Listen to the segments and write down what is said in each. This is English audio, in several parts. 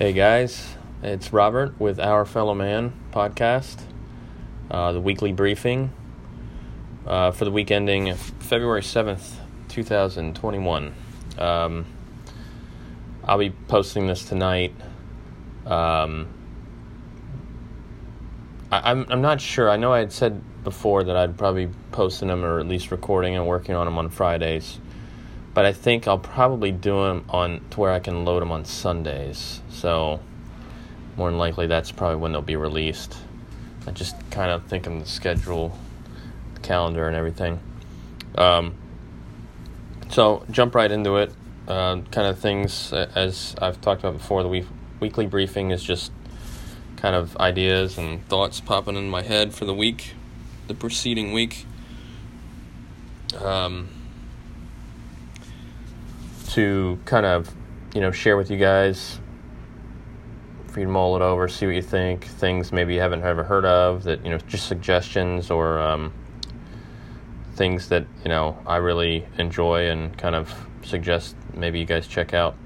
Hey guys, it's Robert with Our Fellow Man Podcast, the weekly briefing for the week ending February 7th, 2021. I'll be posting this tonight. I'm not sure. I know I had said before that I'd probably be posting them or at least recording and working on them on Fridays. But I think I'll probably do them on to where I can load them on Sundays. So more than likely, that's probably when they'll be released. I just kind of think of the schedule, the calendar, and everything. So jump right into it. Kind of things, as I've talked about before, the weekly briefing is just kind of ideas and thoughts popping in my head for the week, the preceding week. To kind of, share with you guys, for you to mull it over, see what you think, things maybe you haven't ever heard of, that, just suggestions or things that, I really enjoy and kind of suggest maybe you guys check out.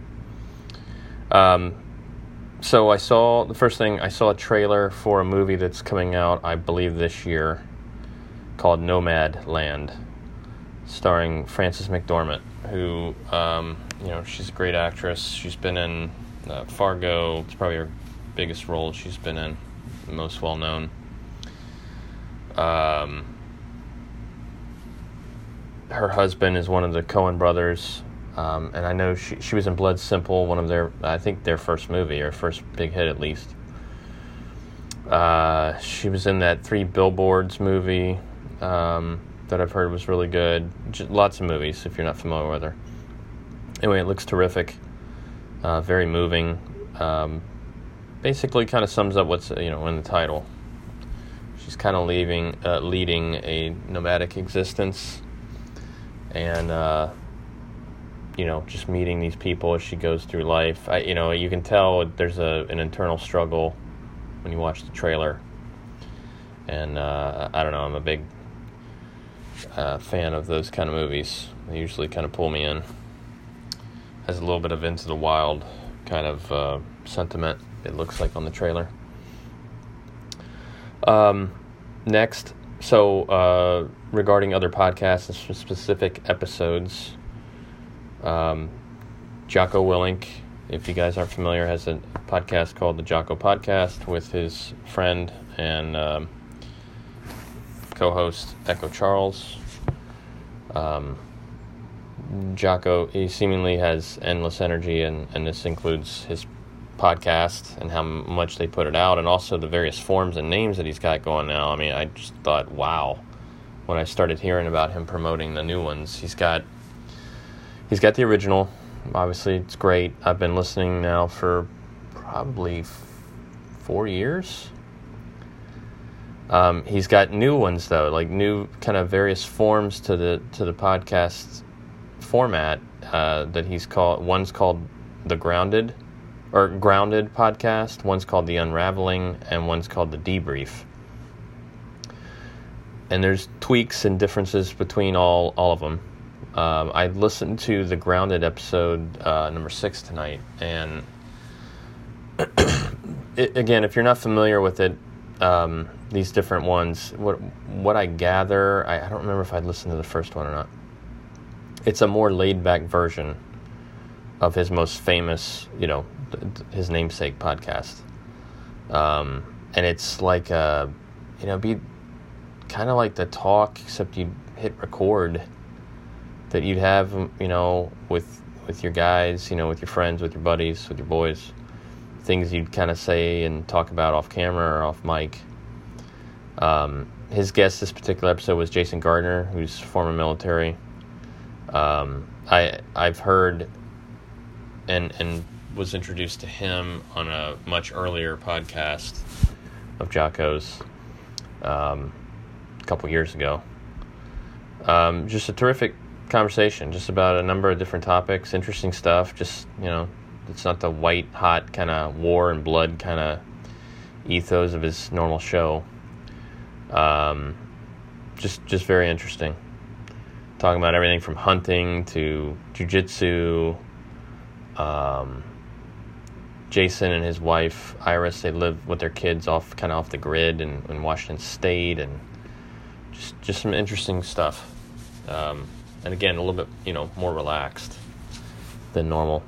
So I saw a trailer for a movie that's coming out, I believe this year, called Nomadland, starring Frances McDormand, who, she's a great actress. She's been in Fargo. It's probably her biggest role she's been in, most well-known. Her husband is one of the Coen Brothers, and I know she was in Blood Simple, one of their first movie, or first big hit at least. She was in that Three Billboards movie, that I've heard was really good. Just lots of movies, if you're not familiar with her. Anyway, it looks terrific. Very moving. Basically kind of sums up what's, in the title. She's kind of leading a nomadic existence. And, just meeting these people as she goes through life. You can tell there's an internal struggle when you watch the trailer. And, I don't know, I'm a big fan of those kind of movies. They usually kind of pull me in. Has a little bit of Into the Wild kind of sentiment, it looks like, on the trailer. Next, so regarding other podcasts and specific episodes, Jocko Willink, if you guys aren't familiar, has a podcast called The Jocko Podcast with his friend and co-host Echo Charles. Jocko, he seemingly has endless energy, and this includes his podcast and how much they put it out, and also the various forms and names that he's got going now. I mean, I just thought, wow, when I started hearing about him promoting the new ones. He's got the original. Obviously, it's great. I've been listening now for probably 4 years. He's got new ones though, like new kind of various forms to the podcast format that he's called. One's called the Grounded podcast. One's called the Unraveling, and one's called the Debrief. And there's tweaks and differences between all of them. I listened to the Grounded episode number 6 tonight, and again, if you're not familiar with it. These different ones, what I gather, I don't remember if I'd listened to the first one or not. It's a more laid-back version of his most famous, his namesake podcast. And it's like be kind of like The Talk, except you hit record, that you'd have, with your guys, with your friends, with your buddies, with your boys. Things you'd kind of say and talk about off camera or off mic. His guest this particular episode was Jason Gardner, who's former military. I've heard and was introduced to him on a much earlier podcast of Jocko's a couple years ago. Just a terrific conversation, just about a number of different topics, interesting stuff, just, it's not the white hot kind of war and blood kind of ethos of his normal show. Just very interesting. Talking about everything from hunting to jiu-jitsu, Jason and his wife, Iris, they live with their kids off the grid in Washington State, and just some interesting stuff. And again, a little bit, more relaxed than normal.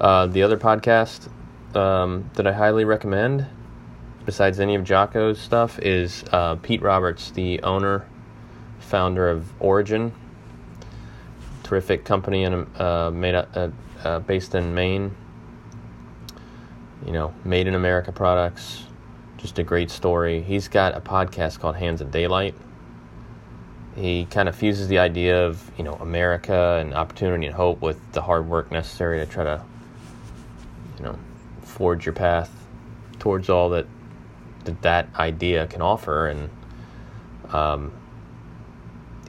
The other podcast that I highly recommend, besides any of Jocko's stuff, is Pete Roberts, the owner, founder of Origin. Terrific company and based in Maine. Made in America products, just a great story. He's got a podcast called Hands of Daylight. He kind of fuses the idea of, America and opportunity and hope with the hard work necessary to try to, forge your path towards all that idea can offer. And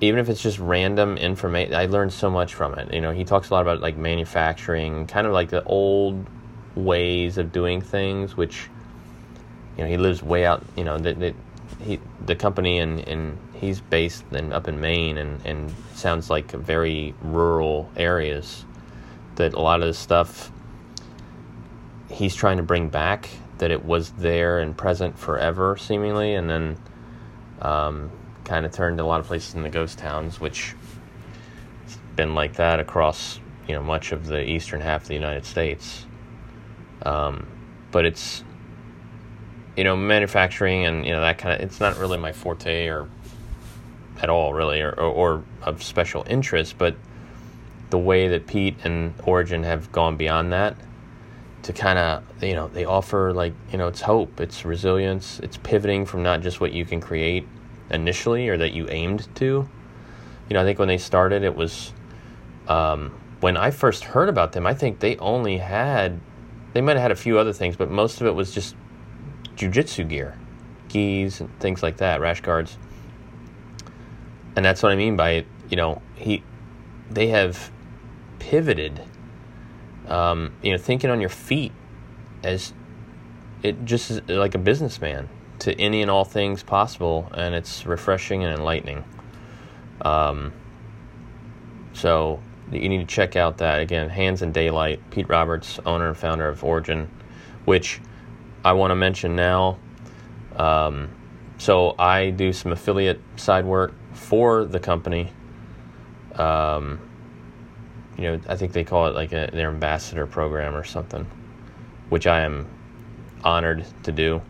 even if it's just random information, I learned so much from it. He talks a lot about like manufacturing, kind of like the old ways of doing things, which he lives way out, the company and he's based up in Maine and sounds like very rural areas that a lot of the stuff he's trying to bring back, that it was there and present forever seemingly, and then kind of turned a lot of places into ghost towns, which it's been like that across much of the eastern half of the United States. But it's, manufacturing and, that kind of, it's not really my forte or at all really, or of special interest, but the way that Pete and Origin have gone beyond that to kind of, they offer like, it's hope, it's resilience, it's pivoting from not just what you can create initially or that you aimed to, I think when they started, it was, when I first heard about them, I think they might have had a few other things, but most of it was just jiu-jitsu gear, gis and things like that, rash guards. And that's what I mean by it. They have pivoted, thinking on your feet as it just is like a businessman to any and all things possible. And it's refreshing and enlightening. So you need to check out that, again, Hands in Daylight, Pete Roberts, owner and founder of Origin, which I want to mention now. So I do some affiliate side work for the company. I think they call it like their ambassador program or something, which I am honored to do.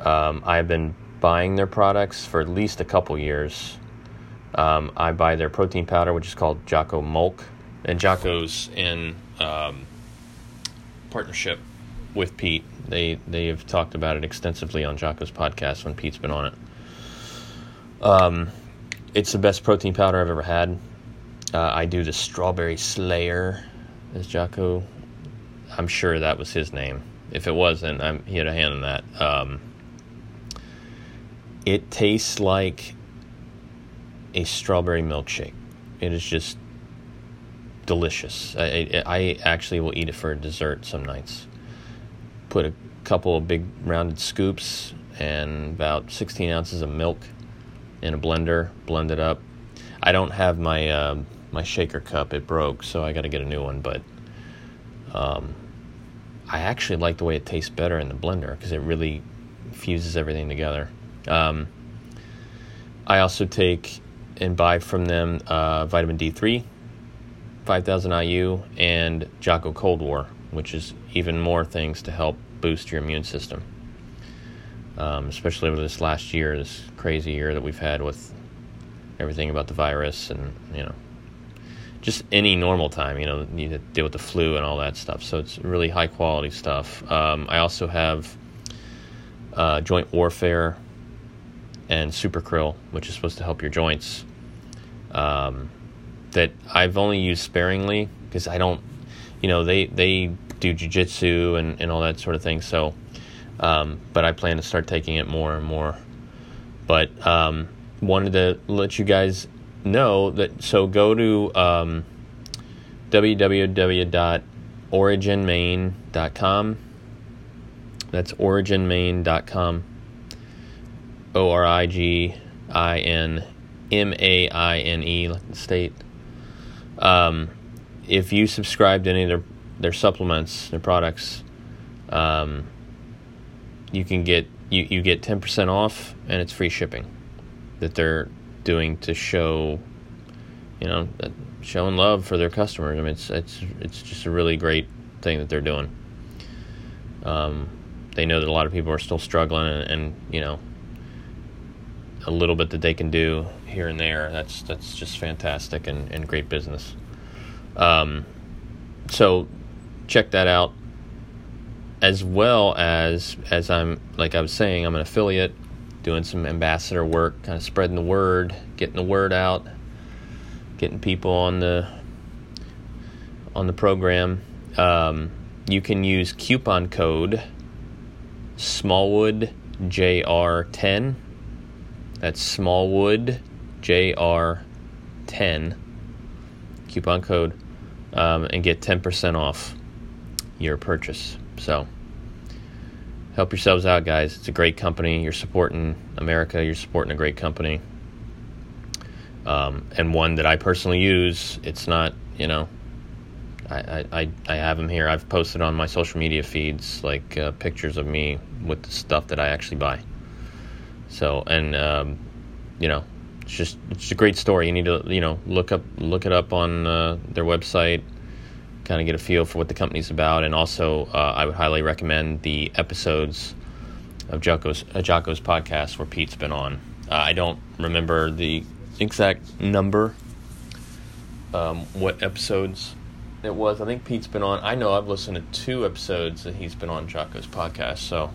I've been buying their products for at least a couple years. I buy their protein powder, which is called Jocko Mulk, and Jocko's in partnership with Pete. They have talked about it extensively on Jocko's podcast when Pete's been on it. It's the best protein powder I've ever had. I do the Strawberry Slayer as Jocko. I'm sure that was his name. If it wasn't, he had a hand in that. It tastes like a strawberry milkshake. It is just delicious. I actually will eat it for dessert some nights. Put a couple of big rounded scoops and about 16 ounces of milk in a blender, blend it up. I don't have my my shaker cup, it broke, so I got to get a new one, but I actually like the way it tastes better in the blender because it really fuses everything together. I also take and buy from them vitamin D3, 5000 IU, and Jocko Cold War, which is even more things to help boost your immune system, especially over this last year, this crazy year that we've had with everything about the virus and, just any normal time, you need to deal with the flu and all that stuff. So it's really high quality stuff. I also have Joint Warfare and Super Krill, which is supposed to help your joints, that I've only used sparingly because I don't, they do jiu-jitsu and all that sort of thing, so, but I plan to start taking it more and more. But wanted to let you guys know that, so go to www.originmaine.com, that's originmaine.com, ORIGINMAINE state. If you subscribe to any of their their supplements, their products, you can get you get 10% off, and it's free shipping that they're doing to show, showing love for their customers. I mean, it's just a really great thing that they're doing. They know that a lot of people are still struggling, and a little bit that they can do here and there, that's just fantastic and great business. So check that out, as well as I'm, like I was saying, I'm an affiliate doing some ambassador work, kind of spreading the word, getting the word out, getting people on the program. You can use coupon code SMALLWOODJR10. That's SMALLWOODJR10 coupon code, and get 10% off your purchase. So help yourselves out, guys. It's a great company. You're supporting America. You're supporting a great company, and one that I personally use. It's not, I have them here. I've posted on my social media feeds pictures of me with the stuff that I actually buy. So, and, it's a great story. You need to, look it up on their website, kind of get a feel for what the company's about. And also, I would highly recommend the episodes of Jocko's podcast where Pete's been on. I don't remember the exact number, what episodes it was. I think Pete's been on. I know I've listened to 2 episodes that he's been on Jocko's podcast, so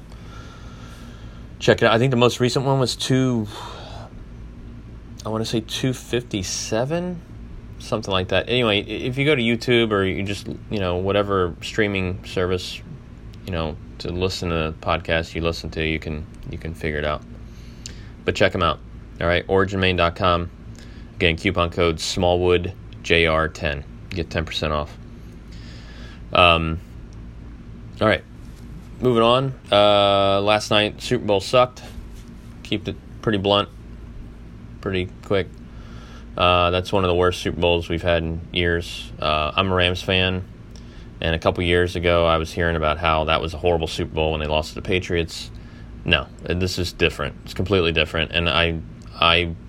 check it out. I think the most recent one was 257, something like that. Anyway, if you go to YouTube or you just, whatever streaming service, to listen to podcasts you listen to, you can figure it out. But check them out. All right, originmaine.com. Again, coupon code SMALLWOODJR10. Get 10% off. All right. Moving on, last night, Super Bowl sucked. Keep it pretty blunt, pretty quick. That's one of the worst Super Bowls we've had in years. I'm a Rams fan, and a couple years ago I was hearing about how that was a horrible Super Bowl when they lost to the Patriots. No, this is different. It's completely different, and I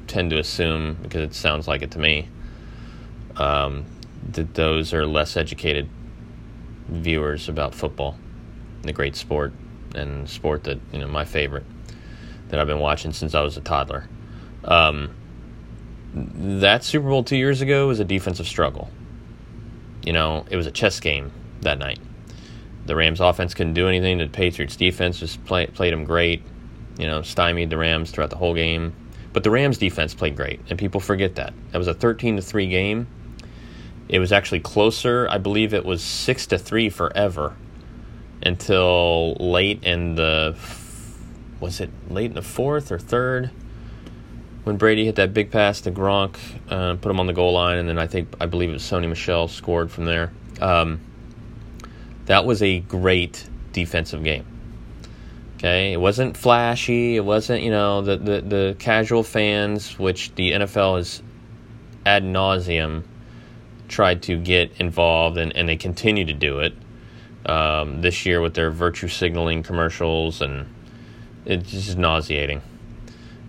tend to assume, because it sounds like it to me, that those are less educated viewers about football. The great sport, and sport that, my favorite, that I've been watching since I was a toddler. That Super Bowl 2 years ago was a defensive struggle. It was a chess game that night. The Rams offense couldn't do anything. The Patriots defense just played them great. Stymied the Rams throughout the whole game. But the Rams defense played great, and people forget that. That was a 13-3 game. It was actually closer. I believe it was 6-3 forever, until late in the fourth or third, when Brady hit that big pass to Gronk, put him on the goal line, and then I believe it was Sony Michel scored from there. That was a great defensive game. Okay, it wasn't flashy. It wasn't the casual fans, which the NFL is ad nauseum tried to get involved, and they continue to do it. This year with their virtue signaling commercials, and it's just nauseating.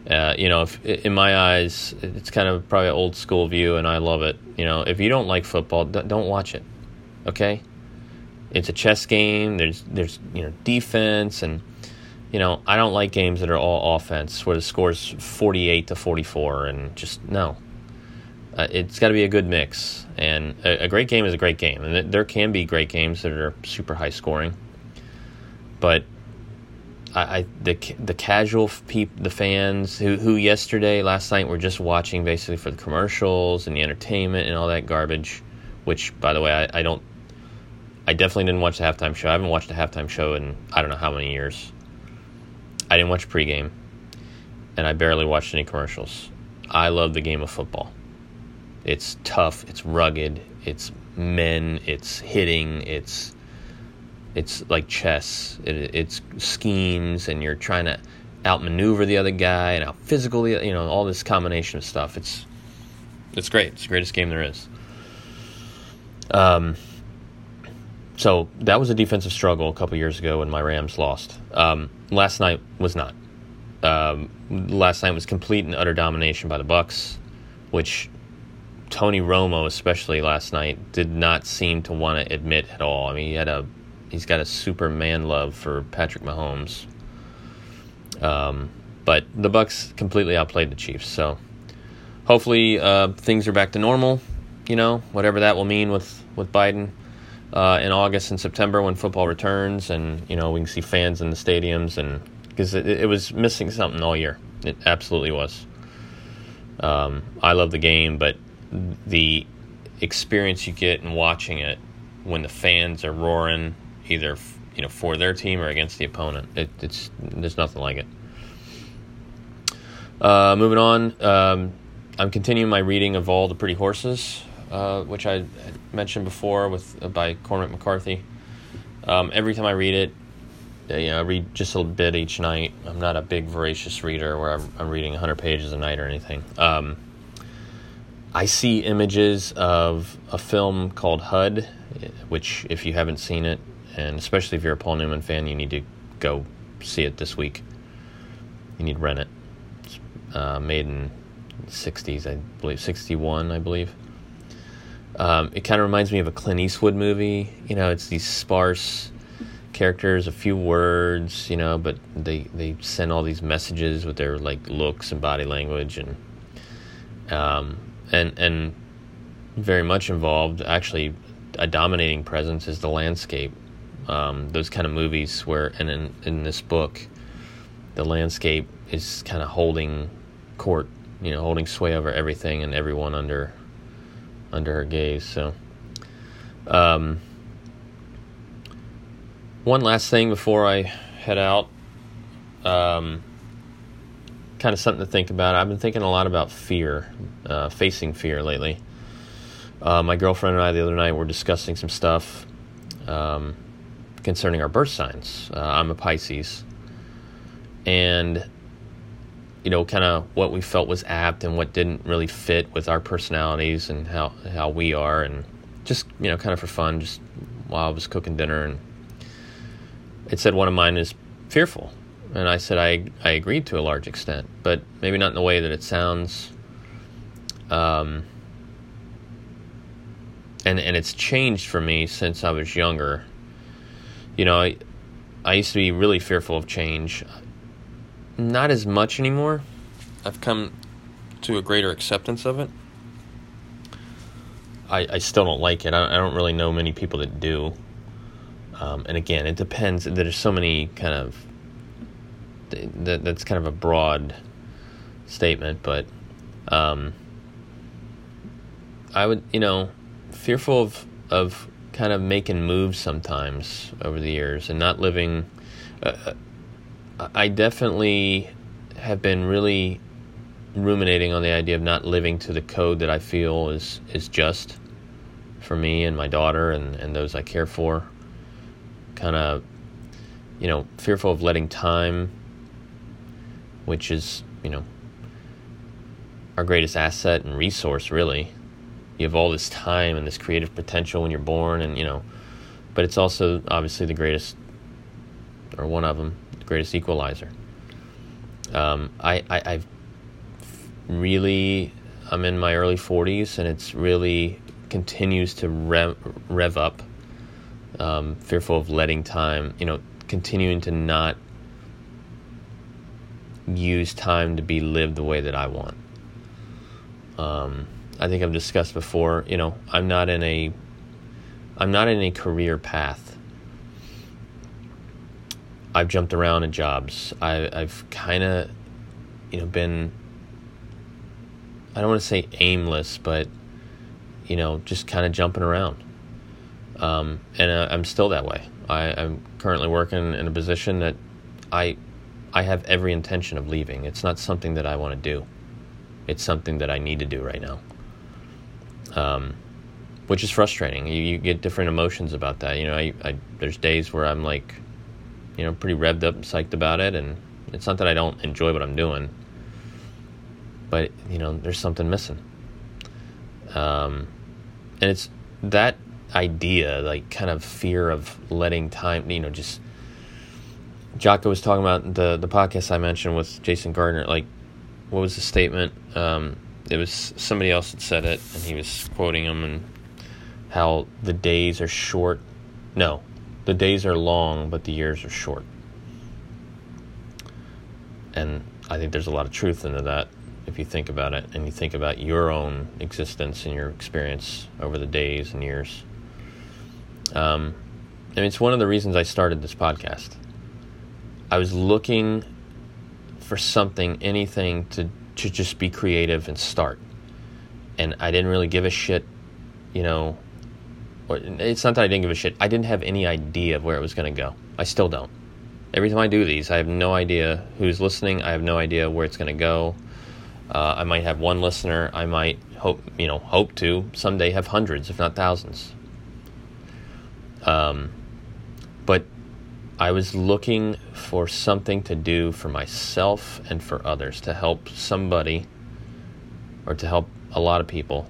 If, in my eyes, it's kind of probably an old school view, and I love it. If you don't like football, don't watch it. Okay, it's a chess game. There's defense, and I don't like games that are all offense where the score's 48-44, and just no. It's got to be a good mix, and a great game is a great game, and there can be great games that are super high scoring, but the casual people, the fans who last night were just watching basically for the commercials and the entertainment and all that garbage, which, by the way, I definitely didn't watch the halftime show. I haven't watched the halftime show in I don't know how many years. I didn't watch pregame, and I barely watched any commercials. I love the game of football. It's tough, it's rugged, it's men, it's hitting, it's like chess. It's schemes, and you're trying to outmaneuver the other guy and out physically, all this combination of stuff. It's great. It's the greatest game there is. So that was a defensive struggle a couple years ago when my Rams lost. Last night was not. Last night was complete and utter domination by the Bucs, which Tony Romo, especially last night, did not seem to want to admit at all. I mean, he's got a Superman love for Patrick Mahomes. But the Bucs completely outplayed the Chiefs. So hopefully things are back to normal, you know, whatever that will mean with Biden. In August and September when football returns and, you know, we can see fans in the stadiums and because it was missing something all year. It absolutely was. I love the game, but the experience you get in watching it when the fans are roaring either, you know, for their team or against the opponent, it's there's nothing like it. Moving on, I'm continuing my reading of All the Pretty Horses, which I mentioned before by Cormac McCarthy. Every time I read it, you know, I read just a little bit each night. I'm not a big voracious reader where I'm reading 100 pages a night or anything. I see images of a film called HUD, which if you haven't seen it, and especially if you're a Paul Newman fan, you need to go see it this week. You need to rent it. It's made in the 60s, I believe, 61, I believe. It kind of reminds me of a Clint Eastwood movie. You know, it's these sparse characters, a few words, you know, but they send all these messages with their, like, looks and body language and very much involved. Actually, a dominating presence is the landscape. Those kind of movies where, and in this book, the landscape is kind of holding court, you know, holding sway over everything and everyone under her gaze. So one last thing before I head out, kind of something to think about. I've been thinking a lot about fear, facing fear lately. My girlfriend and I the other night were discussing some stuff concerning our birth signs. I'm a Pisces, and you know, kind of what we felt was apt and what didn't really fit with our personalities and how we are, and just, you know, kind of for fun, just while I was cooking dinner, and it said one of mine is fearful, and I said I agreed to a large extent, but maybe not in the way that it sounds. And it's changed for me since I was younger. You know, I used to be really fearful of change. Not as much anymore. I've come to a greater acceptance of it. I still don't like it. I don't really know many people that do. And again, it depends. There's so many kind of... That's kind of a broad statement, but... I would, you know, fearful of kind of making moves sometimes over the years and not living... I definitely have been really ruminating on the idea of not living to the code that I feel is just for me and my daughter and those I care for. Kind of, you know, fearful of letting time, which is, you know, our greatest asset and resource, really. You have all this time and this creative potential when you're born, and, you know, but it's also obviously the greatest, or one of them, greatest equalizer. I'm in my early 40s, and it's really continues to rev up. Fearful of letting time, you know, continuing to not use time to be lived the way that I want. I think I've discussed before, you know, I'm not in a career path. I've jumped around in jobs. I've kind of, you know, been, I don't want to say aimless, but, you know, just kind of jumping around. And I'm still that way. I'm currently working in a position that I have every intention of leaving. It's not something that I want to do. It's something that I need to do right now, which is frustrating. You get different emotions about that. You know, there's days where I'm like, you know, pretty revved up and psyched about it, and it's not that I don't enjoy what I'm doing, but, you know, there's something missing. And it's that idea, like kind of fear of letting time, you know, just Jocko was talking about the podcast I mentioned with Jason Gardner, like what was the statement? It was somebody else that said it and he was quoting him, and how the days are short. No, the days are long, but the years are short. And I think there's a lot of truth into that if you think about it, and you think about your own existence and your experience over the days and years. I mean, it's one of the reasons I started this podcast. I was looking for something, anything to just be creative and start. And I didn't really give a shit, you know, or it's not that I didn't give a shit. I didn't have any idea of where it was going to go. I still don't. Every time I do these, I have no idea who's listening. I have no idea where it's going to go. I might have one listener. I might hope to someday have hundreds, if not thousands. But I was looking for something to do for myself and for others, to help somebody or to help a lot of people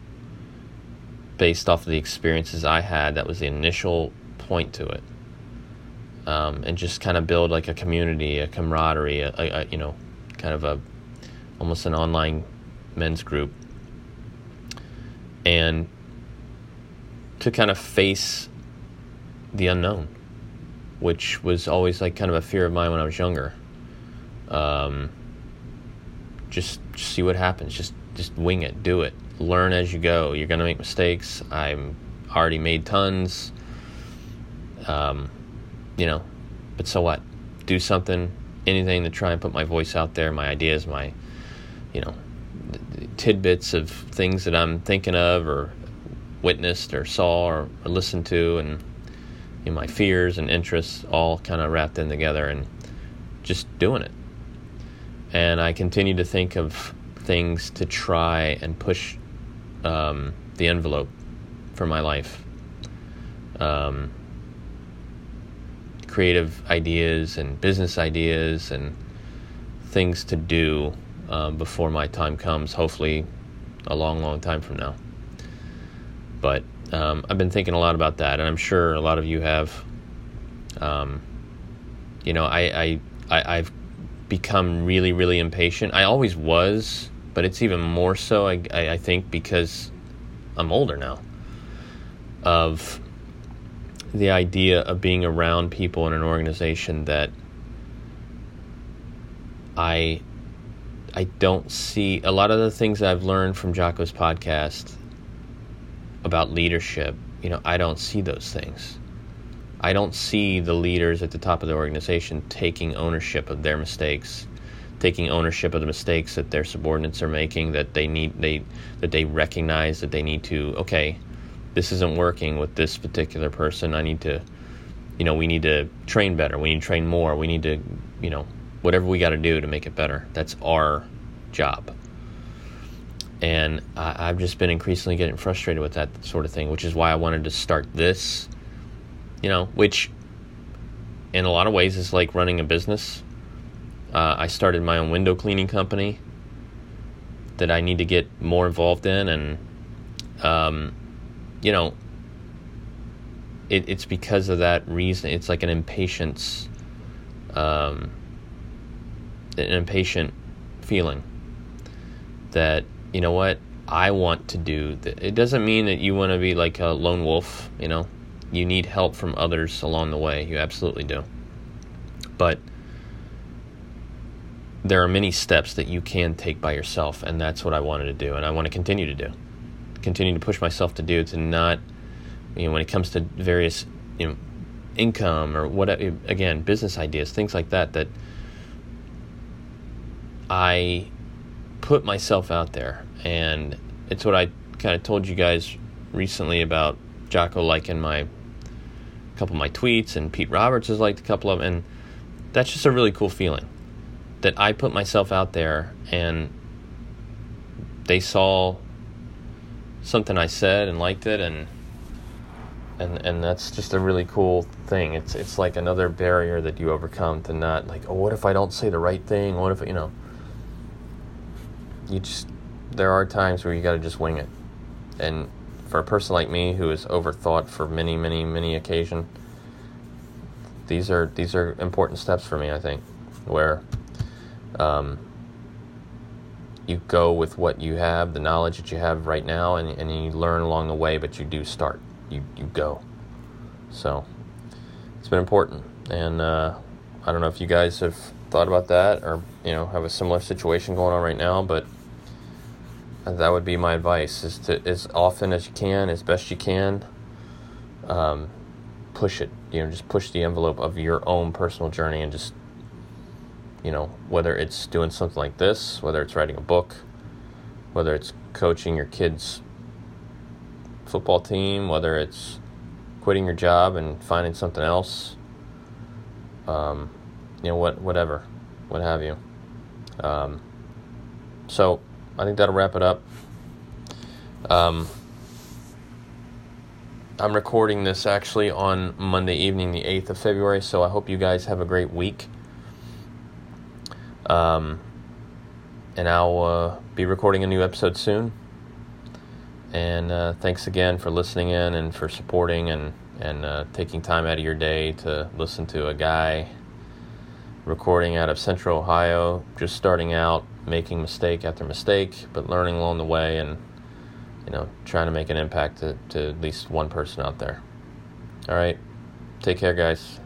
based off of the experiences I had. That was the initial point to it. And just kind of build like a community, a camaraderie, kind of almost an online men's group, and to kind of face the unknown, which was always like kind of a fear of mine when I was younger. Just see what happens. Just wing it, do it, learn as you go. You're going to make mistakes. I'm already made tons. But so what? Do something, anything to try and put my voice out there, my ideas, my, tidbits of things that I'm thinking of or witnessed or saw or listened to, and my fears and interests all kind of wrapped in together, and just doing it. And I continue to think of things to try and push the envelope for my life. Creative ideas and business ideas and things to do before my time comes, hopefully a long time from now. But I've been thinking a lot about that, and I'm sure a lot of you have. I've become really, really impatient. I always was, but it's even more so, I think, because I'm older now, of the idea of being around people in an organization that I don't see. A lot of the things that I've learned from Jocko's podcast about leadership, I don't see those things. I don't see the leaders at the top of the organization taking ownership of their mistakes, taking ownership of the mistakes that their subordinates are making, that they recognize that they need to, okay, this isn't working with this particular person. I need to, we need to train better. We need to train more. We need to, whatever we got to do to make it better. That's our job. And I've just been increasingly getting frustrated with that sort of thing, which is why I wanted to start this, which in a lot of ways is like running a business. I started my own window cleaning company that I need to get more involved in, and, it's because of that reason. It's like an impatience, an impatient feeling that, I want to do. It doesn't mean that you want to be like a lone wolf, you need help from others along the way. You absolutely do. But there are many steps that you can take by yourself, and that's what I wanted to do, and I want to continue to do. Continue to push myself to do, to not, when it comes to various, income or whatever, again, business ideas, things like that, that I put myself out there. And it's what I kind of told you guys recently about Jocko liking a couple of my tweets, and Pete Roberts has liked a couple of them, and that's just a really cool feeling that I put myself out there, and they saw something I said and liked it, and that's just a really cool thing. It's like another barrier that you overcome, to not like, oh, what if I don't say the right thing? What if, there are times where you got to just wing it, and for a person like me who is overthought for many, many, many occasions, these are important steps for me, I think, where you go with what you have, the knowledge that you have right now, and you learn along the way, but you do start. You go. So it's been important. And I don't know if you guys have thought about that or, have a similar situation going on right now, but that would be my advice, is to, as often as you can, as best you can, push it, just push the envelope of your own personal journey, and just, whether it's doing something like this, whether it's writing a book, whether it's coaching your kids' football team, whether it's quitting your job and finding something else, what have you. So I think that'll wrap it up. I'm recording this actually on Monday evening, the 8th of February, so I hope you guys have a great week. And I'll be recording a new episode soon. And thanks again for listening in and for supporting and taking time out of your day to listen to a guy recording out of Central Ohio, just starting out, making mistake after mistake, but learning along the way, and trying to make an impact to at least one person out there. All right, take care, guys.